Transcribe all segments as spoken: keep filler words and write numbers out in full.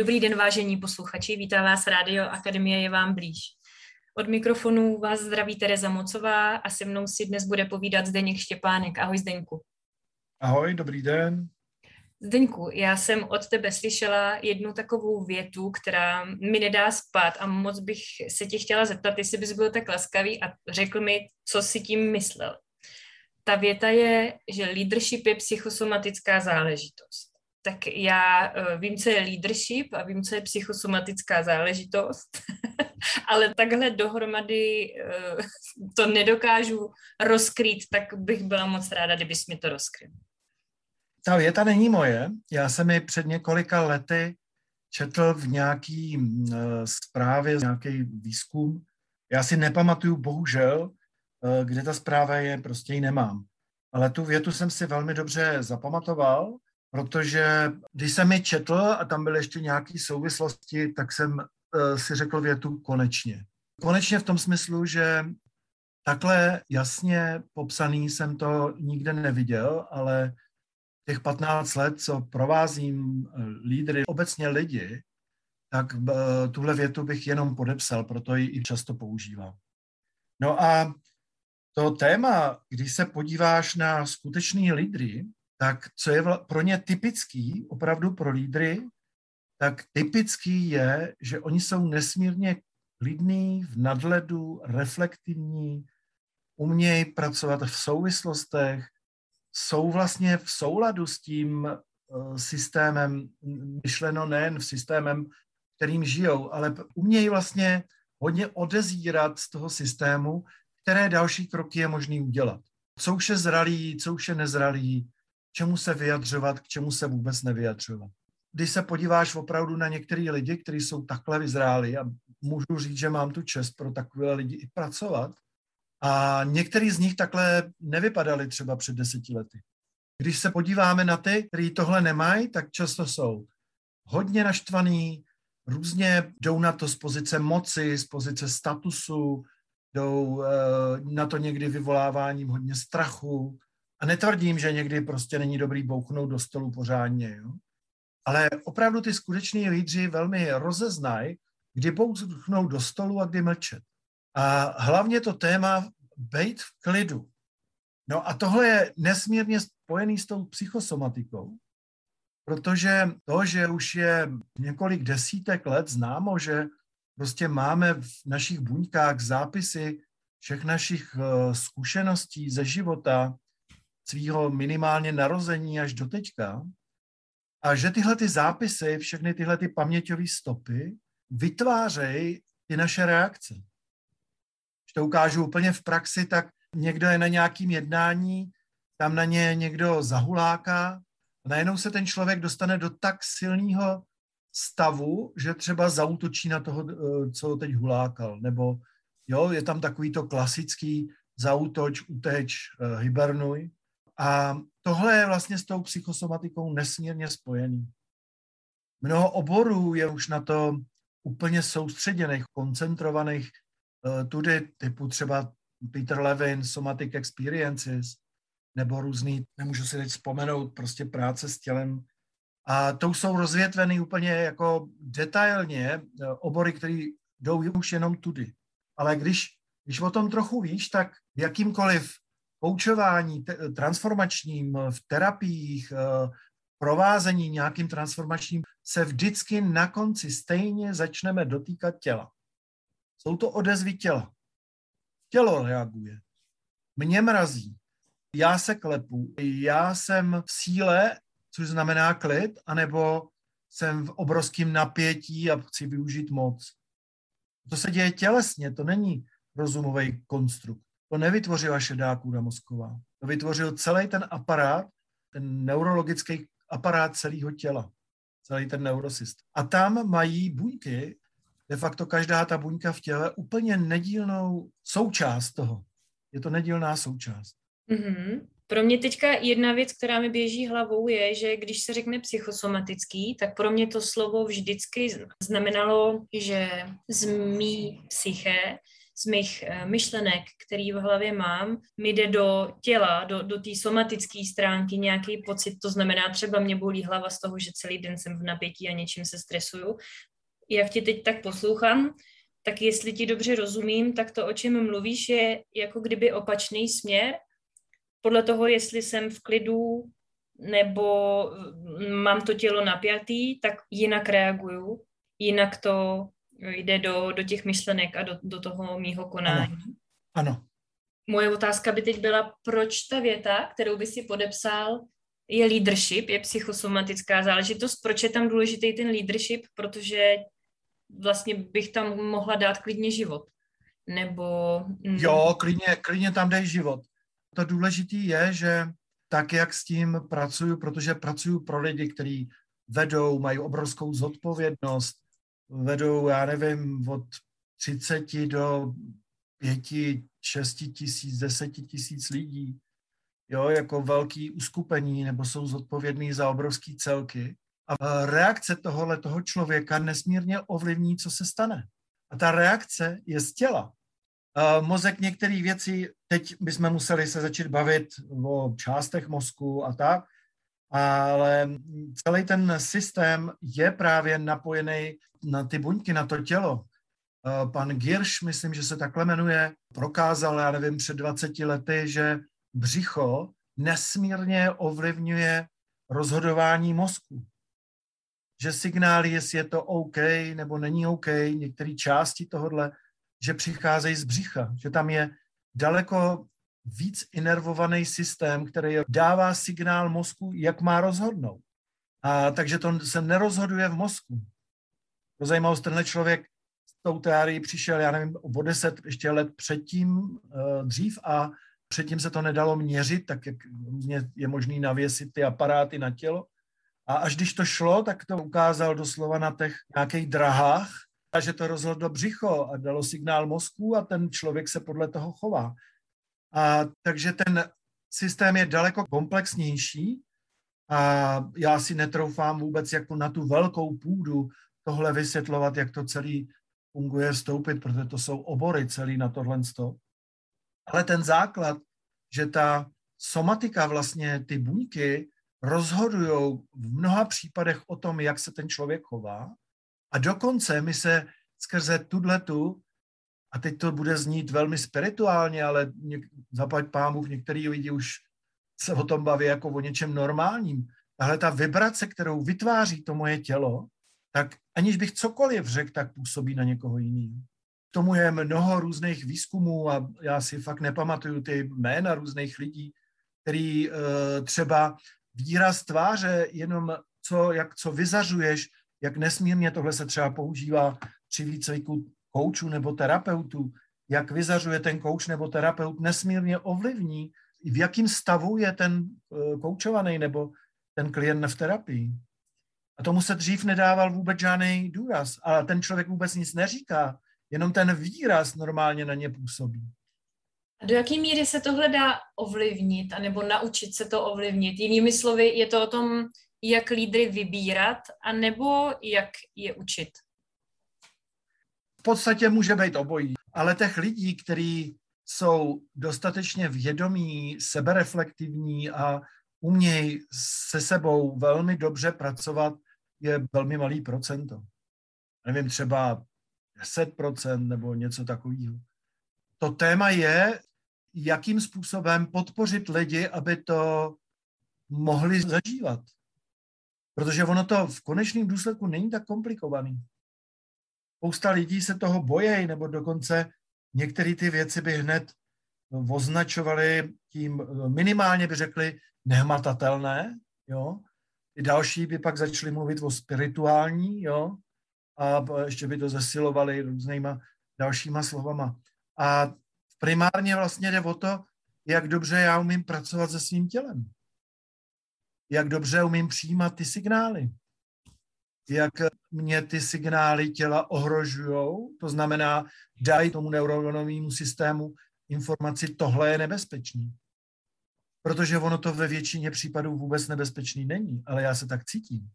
Dobrý den, vážení posluchači, vítá vás rádio Akademie je vám blíž. Od mikrofonu vás zdraví Tereza Mocová a se mnou si dnes bude povídat Zdeněk Štěpánek. Ahoj Zdeňku. Ahoj, dobrý den. Zdeňku, já jsem od tebe slyšela jednu takovou větu, která mi nedá spát a moc bych se tě chtěla zeptat, jestli bys byl tak laskavý a řekl mi, co si tím myslel. Ta věta je, že leadership je psychosomatická záležitost. Tak já vím, co je leadership a vím, co je psychosomatická záležitost, ale takhle dohromady to nedokážu rozkrýt, tak bych byla moc ráda, kdybys mi to rozkryl. Ta věta není moje. Já jsem ji před několika lety četl v nějaký zprávě, nějaký výzkum. Já si nepamatuju, bohužel, kde ta zpráva je, prostě ji nemám. Ale tu větu jsem si velmi dobře zapamatoval, protože když jsem ji četl a tam byly ještě nějaké souvislosti, tak jsem e, si řekl větu konečně. Konečně v tom smyslu, že takhle jasně popsaný jsem to nikde neviděl, ale těch patnáct let, co provázím lídry, obecně lidi, tak e, tuhle větu bych jenom podepsal, proto ji i často používám. No a to téma, když se podíváš na skutečný lídry, tak co je pro ně typický, opravdu pro lídry, tak typický je, že oni jsou nesmírně klidní, v nadhledu, reflektivní, umějí pracovat v souvislostech, jsou vlastně v souladu s tím systémem, myšleno nejen v systémem, kterým žijou, ale umějí vlastně hodně odezírat z toho systému, které další kroky je možný udělat. Co už je zralý, co už je nezralý, k čemu se vyjadřovat, k čemu se vůbec nevyjadřovat. Když se podíváš opravdu na některé lidi, kteří jsou takhle vyzráli, a můžu říct, že mám tu čest pro takové lidi i pracovat, a některý z nich takhle nevypadali třeba před deseti lety. Když se podíváme na ty, kteří tohle nemají, tak často jsou hodně naštvaný, různě jdou na to z pozice moci, z pozice statusu, jdou na to někdy vyvoláváním hodně strachu. A netvrdím, že někdy prostě není dobrý bouchnout do stolu pořádně, jo? Ale opravdu ty skuteční lídři velmi rozeznají, kdy bouchnout do stolu a kdy mlčet. A hlavně to téma bejt v klidu. No a tohle je nesmírně spojený s tou psychosomatikou, protože to, že už je několik desítek let známo, že prostě máme v našich buňkách zápisy všech našich zkušeností ze života, svýho minimálně narození až do teďka, a že tyhle ty zápisy, všechny tyhle ty paměťové stopy vytvářejí ty naše reakce. Když to ukážu úplně v praxi, tak někdo je na nějakým jednání, tam na ně někdo zahuláká a najednou se ten člověk dostane do tak silného stavu, že třeba zaútočí na toho, co teď hulákal, nebo jo, je tam takový to klasický zaútoč, uteč, hibernuj. A tohle je vlastně s tou psychosomatikou nesmírně spojený. Mnoho oborů je už na to úplně soustředěných, koncentrovaných tudy, typu třeba Peter Levine, Somatic Experiences, nebo různý, nemůžu si teď vzpomenout, prostě práce s tělem. A to jsou rozvětvený úplně jako detailně obory, které jdou už jenom tudy. Ale když, když o tom trochu víš, tak v jakýmkoliv koučování te- transformačním, v terapiích, v provázení nějakým transformačním, se vždycky na konci stejně začneme dotýkat těla. Jsou to odezvy těla. Tělo reaguje. Mě mrazí. Já se klepu. Já jsem v síle, což znamená klid, anebo jsem v obrovském napětí a chci využít moc. To se děje tělesně, to není rozumový konstrukt. To nevytvořila šedá kůra mozková. To vytvořil celý ten aparát, ten neurologický aparát celého těla, celý ten neurosystém. A tam mají buňky, de facto každá ta buňka v těle, úplně nedílnou součást toho. Je to nedílná součást. Mm-hmm. Pro mě teďka jedna věc, která mi běží hlavou, je, že když se řekne psychosomatický, tak pro mě to slovo vždycky znamenalo, že z mý psyché z mých myšlenek, který v hlavě mám, mi jde do těla, do, do té somatické stránky nějaký pocit, to znamená třeba mě bolí hlava z toho, že celý den jsem v napětí a něčím se stresuju. Jak ti teď tak poslouchám, tak jestli ti dobře rozumím, tak to, o čem mluvíš, je jako kdyby opačný směr. Podle toho, jestli jsem v klidu nebo mám to tělo napjatý, tak jinak reaguju, jinak to jde do, do těch myšlenek a do, do toho mýho konání. Ano. Ano. Moje otázka by teď byla, proč ta věta, kterou by si podepsal, je leadership, je psychosomatická záležitost. Proč je tam důležitý ten leadership? Protože vlastně bych tam mohla dát klidně život. Nebo... Jo, klidně, klidně tam dej život. To důležitý je, že tak, jak s tím pracuju, protože pracuju pro lidi, kteří vedou, mají obrovskou zodpovědnost, vedou, já nevím, od třiceti do pěti, šesti tisíc, deseti tisíc lidí, jo, jako velký uskupení, nebo jsou zodpovědní za obrovský celky. A reakce tohohle toho člověka nesmírně ovlivní, co se stane. A ta reakce je z těla. A mozek některých věcí, teď bychom museli se začít bavit o částech mozku a tak, ale celý ten systém je právě napojený na ty buňky, na to tělo. Pan Girsch, myslím, že se takhle jmenuje, prokázal, já nevím, před dvaceti lety, že břicho nesmírně ovlivňuje rozhodování mozku. Že signály, jestli je to OK nebo není OK, některé části tohodle, že přicházejí z břicha, že tam je daleko víc inervovaný systém, který dává signál mozku, jak má rozhodnout. A takže to se nerozhoduje v mozku. Pro zajímavost, tenhle člověk s tou teorií přišel, já nevím, o deset ještě let předtím, dřív, a předtím se to nedalo měřit, tak jak je možný navěsit ty aparáty na tělo. A až když to šlo, tak to ukázal doslova na těch nějakých drahách, a že to rozhodlo břicho a dalo signál mozku a ten člověk se podle toho chová. A takže ten systém je daleko komplexnější a já si netroufám vůbec jako na tu velkou půdu tohle vysvětlovat, jak to celý funguje, vstoupit, protože to jsou obory celý na tohle stop. Ale ten základ, že ta somatika, vlastně ty buňky, rozhodují v mnoha případech o tom, jak se ten člověk chová. A dokonce my se skrze tudletu, a teď to bude znít velmi spirituálně, ale zaplať pámův, některý lidi už se o tom baví jako o něčem normálním. Tahle ta vibrace, kterou vytváří to moje tělo, tak aniž bych cokoliv řekl, tak působí na někoho jiného. K tomu je mnoho různých výzkumů a já si fakt nepamatuju ty jména různých lidí, který e, třeba výraz tváře, jenom co, jak co vyzařuješ, jak nesmírně tohle se třeba používá při výcviku koučů nebo terapeutů, jak vyzařuje ten kouč nebo terapeut, nesmírně ovlivní, v jakém stavu je ten koučovaný nebo ten klient v terapii. A tomu se dřív nedával vůbec žádný důraz, ale ten člověk vůbec nic neříká, jenom ten výraz normálně na ně působí. A do jaké míry se tohle dá ovlivnit, anebo naučit se to ovlivnit? Jinými slovy, je to o tom, jak lídry vybírat, anebo jak je učit? V podstatě může být obojí, ale těch lidí, kteří jsou dostatečně vědomí, sebereflektivní a umějí se sebou velmi dobře pracovat, je velmi malý procento. Nevím, třeba deset procent nebo něco takového. To téma je, jakým způsobem podpořit lidi, aby to mohli zažívat. Protože ono to v konečném důsledku není tak komplikovaný. Spousta lidí se toho bojí, nebo dokonce některé ty věci by hned označovaly tím, minimálně by řekli nehmatatelné, jo. Ty další by pak začali mluvit o spirituální, jo. A ještě by to zesilovali různýma dalšíma slovama. A primárně vlastně jde o to, jak dobře já umím pracovat se svým tělem. Jak dobře umím přijímat ty signály. Jak mě ty signály těla ohrožujou, to znamená, dají tomu neuronovému systému informaci, tohle je nebezpečný. Protože ono to ve většině případů vůbec nebezpečný není, ale já se tak cítím.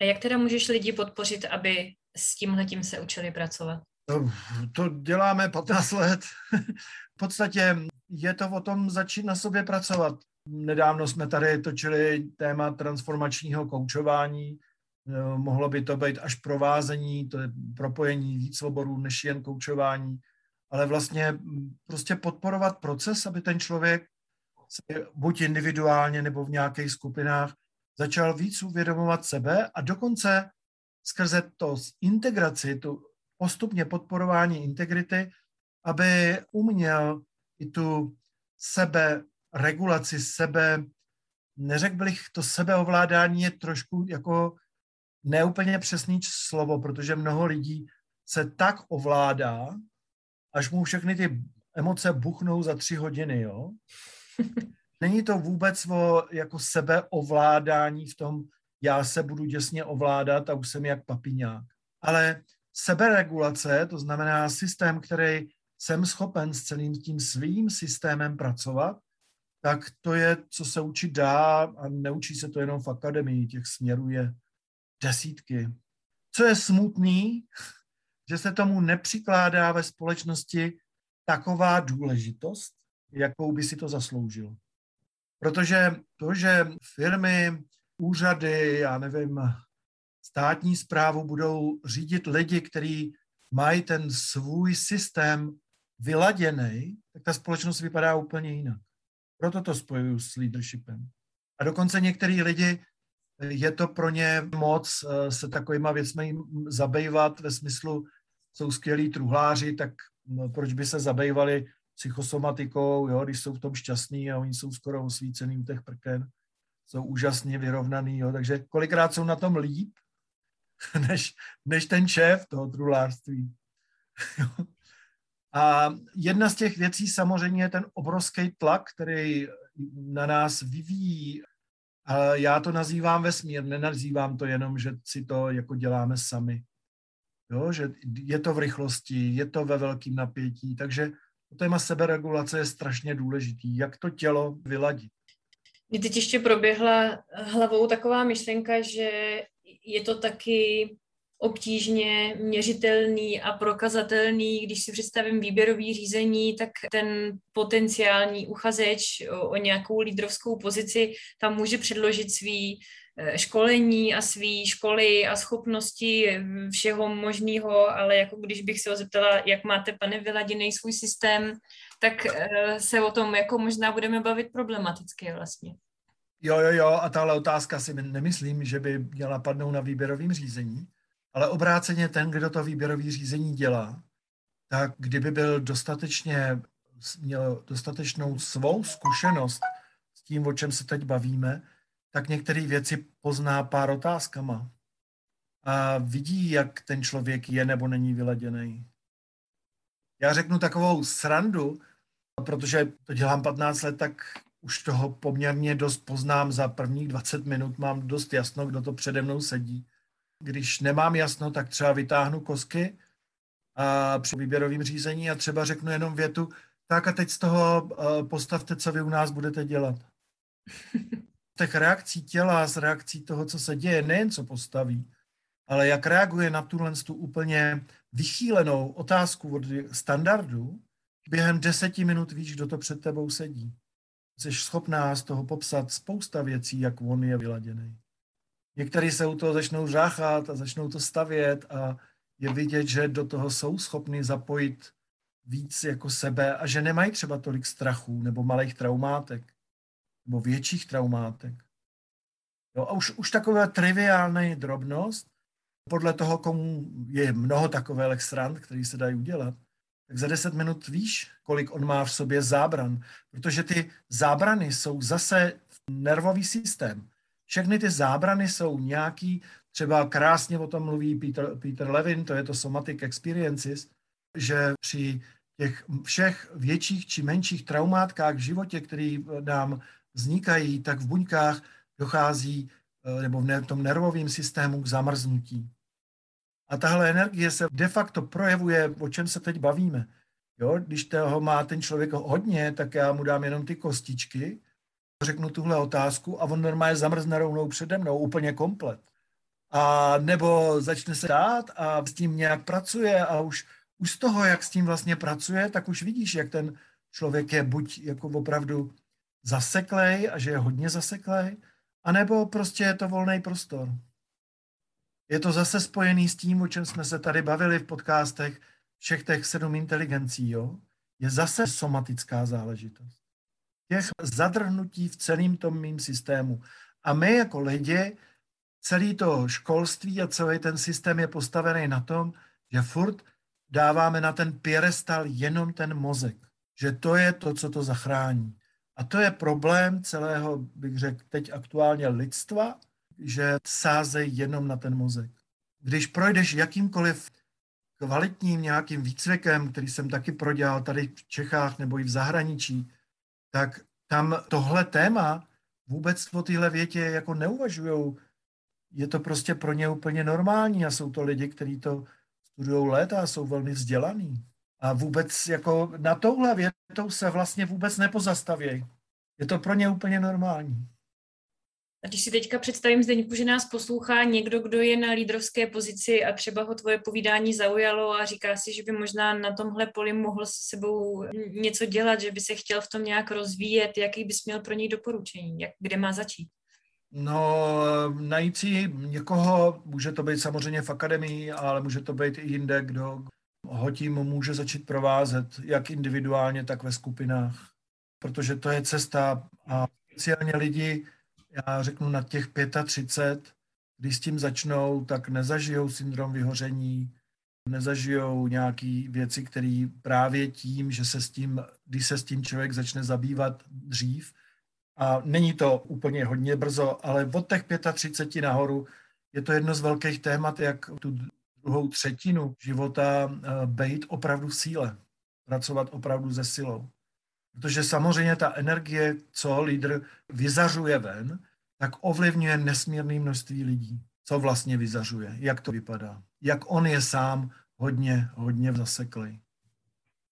A jak teda můžeš lidi podpořit, aby s tímhletím se učili pracovat? To, to děláme patnáct let. V podstatě je to o tom začít na sobě pracovat. Nedávno jsme tady točili téma transformačního koučování. Mohlo by to být až provázení, to je propojení víc oborů než jen koučování, ale vlastně prostě podporovat proces, aby ten člověk se buď individuálně nebo v nějakých skupinách začal víc uvědomovat sebe a dokonce skrze to integraci, tu postupně podporování integrity, aby uměl i tu sebe regulaci, sebe, neřekl bych, to sebeovládání je trošku jako neúplně přesný slovo, protože mnoho lidí se tak ovládá, až mu všechny ty emoce buchnou za tři hodiny, jo? Není to vůbec o jako sebeovládání v tom, já se budu děsně ovládat a už jsem jak papiňák. Ale seberegulace, to znamená systém, který jsem schopen s celým tím svým systémem pracovat, tak to je, co se učit dá a neučí se to jenom v akademii, těch směrů je desítky. Co je smutný, že se tomu nepřikládá ve společnosti taková důležitost, jakou by si to zasloužilo. Protože to, že firmy, úřady, já nevím, státní správu budou řídit lidi, kteří mají ten svůj systém vyladěný, tak ta společnost vypadá úplně jinak. Proto to spojuju s leadershipem. A dokonce některý lidi, je to pro ně moc se takovýma věcmi zabývat ve smyslu, jsou skvělí truhláři, tak proč by se zabývali psychosomatikou, jo, když jsou v tom šťastní a oni jsou skoro osvícený u těch prken, jsou úžasně vyrovnaný, jo, takže kolikrát jsou na tom líp, než, než ten šéf toho truhlářství. A jedna z těch věcí samozřejmě je ten obrovský tlak, který na nás vyvíjí. A já to nazývám vesmír, nenazývám to jenom, že si to jako děláme sami. Jo, že je to v rychlosti, je to ve velkém napětí, takže to téma seberegulace je strašně důležitý. Jak to tělo vyladit? Mě teď ještě proběhla hlavou taková myšlenka, že je to taky obtížně měřitelný a prokazatelný. Když si představím výběrový řízení, tak ten potenciální uchazeč o nějakou lídrovskou pozici tam může předložit svý školení a svý školy a schopnosti všeho možného, ale jako když bych se ho zeptala, jak máte, pane, vyladěný svůj systém, tak se o tom jako možná budeme bavit problematicky vlastně. Jo, jo, jo, a tahle otázka si nemyslím, že by měla padnout na výběrovém řízení. Ale obráceně ten, kdo to výběrové řízení dělá, tak kdyby byl dostatečně, měl dostatečnou svou zkušenost s tím, o čem se teď bavíme, tak některé věci pozná pár otázkama a vidí, jak ten člověk je nebo není vyladěný. Já řeknu takovou srandu, protože to dělám patnáct let, tak už toho poměrně dost poznám. Za prvních dvacet minut mám dost jasno, kdo to přede mnou sedí. Když nemám jasno, tak třeba vytáhnu kosky a při výběrovém řízení a třeba řeknu jenom větu, tak a teď z toho postavte, co vy u nás budete dělat. Těch reakcí těla s reakcí toho, co se děje, nejen co postaví, ale jak reaguje na tuhle tu úplně vychýlenou otázku od standardu, během deseti minut víš, kdo to před tebou sedí. Jsi schopná z toho popsat spousta věcí, jak on je vyladěný. Někteří se u toho začnou řáchat a začnou to stavět a je vidět, že do toho jsou schopni zapojit víc jako sebe a že nemají třeba tolik strachů nebo malých traumátek nebo větších traumátek. Jo, a už, už taková triviální drobnost, podle toho, komu je mnoho takových srand, který se dají udělat, tak za deset minut víš, kolik on má v sobě zábran, protože ty zábrany jsou zase nervový systém. Všechny ty zábrany jsou nějaký, třeba krásně o tom mluví Peter, Peter Levine, to je to Somatic Experiences, že při těch všech větších či menších traumátkách v životě, které nám vznikají, tak v buňkách dochází, nebo v tom nervovém systému, k zamrznutí. A tahle energie se de facto projevuje, o čem se teď bavíme. Jo? Když toho má ten člověk hodně, tak já mu dám jenom ty kostičky, řeknu tuhle otázku a on normálně zamrzne rovnou přede mnou, úplně komplet. A nebo začne se dát a s tím nějak pracuje a už už z toho, jak s tím vlastně pracuje, tak už vidíš, jak ten člověk je buď jako opravdu zaseklej a že je hodně zaseklej, anebo prostě je to volný prostor. Je to zase spojený s tím, o čem jsme se tady bavili v podcastech všech těch sedm inteligencí, jo? Je zase somatická záležitost. Těch zadrhnutí v celém tom mým systému. A my jako lidi, celý to školství a celý ten systém je postavený na tom, že furt dáváme na ten pěrestal jenom ten mozek. Že to je to, co to zachrání. A to je problém celého, bych řekl, teď aktuálně lidstva, že sázejí jenom na ten mozek. Když projdeš jakýmkoliv kvalitním nějakým výcvikem, který jsem taky prodělal tady v Čechách nebo i v zahraničí, tak tam tohle téma vůbec o téhle větě jako neuvažujou. Je to prostě pro ně úplně normální a jsou to lidi, kteří to studují léta a jsou velmi vzdělaní. A vůbec jako na touhle větou se vlastně vůbec nepozastavějí. Je to pro ně úplně normální. A když si teďka představím, Zdeňku, že nás poslouchá někdo, kdo je na lídrovské pozici a třeba ho tvoje povídání zaujalo a říká si, že by možná na tomhle poli mohl se sebou něco dělat, že by se chtěl v tom nějak rozvíjet, jaký bys měl pro něj doporučení, jak, kde má začít? No, najít si někoho, může to být samozřejmě v akademii, ale může to být i jinde, kdo ho tím může začít provázet, jak individuálně, tak ve skupinách. Protože to je cesta a speciálně lidi, já řeknu na těch třicet pět, když s tím začnou, tak nezažijou syndrom vyhoření, nezažijou nějaké věci, které právě tím, že se s tím, když se s tím člověk začne zabývat dřív, a není to úplně hodně brzo, ale od těch třicet pět nahoru je to jedno z velkých témat, jak tu druhou třetinu života bejt opravdu v síle, pracovat opravdu se silou. Protože samozřejmě ta energie, co lídr vyzařuje ven, tak ovlivňuje nesmírné množství lidí. Co vlastně vyzařuje, jak to vypadá, jak on je sám hodně, hodně zaseklý.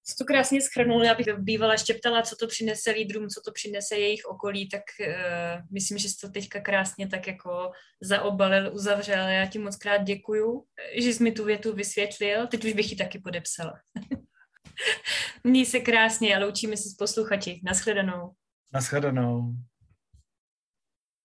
Jsi to krásně shrnul, já bych bývala ještě ptala, co to přinese lídrům, co to přinese jejich okolí, tak uh, myslím, že jsi to teďka krásně tak jako zaobalil, uzavřel. Já ti moc krát děkuju, že jsi mi tu větu vysvětlil, teď už bych ji taky podepsala. Měj se krásně a loučíme se s posluchači. Naschledanou. Naschledanou.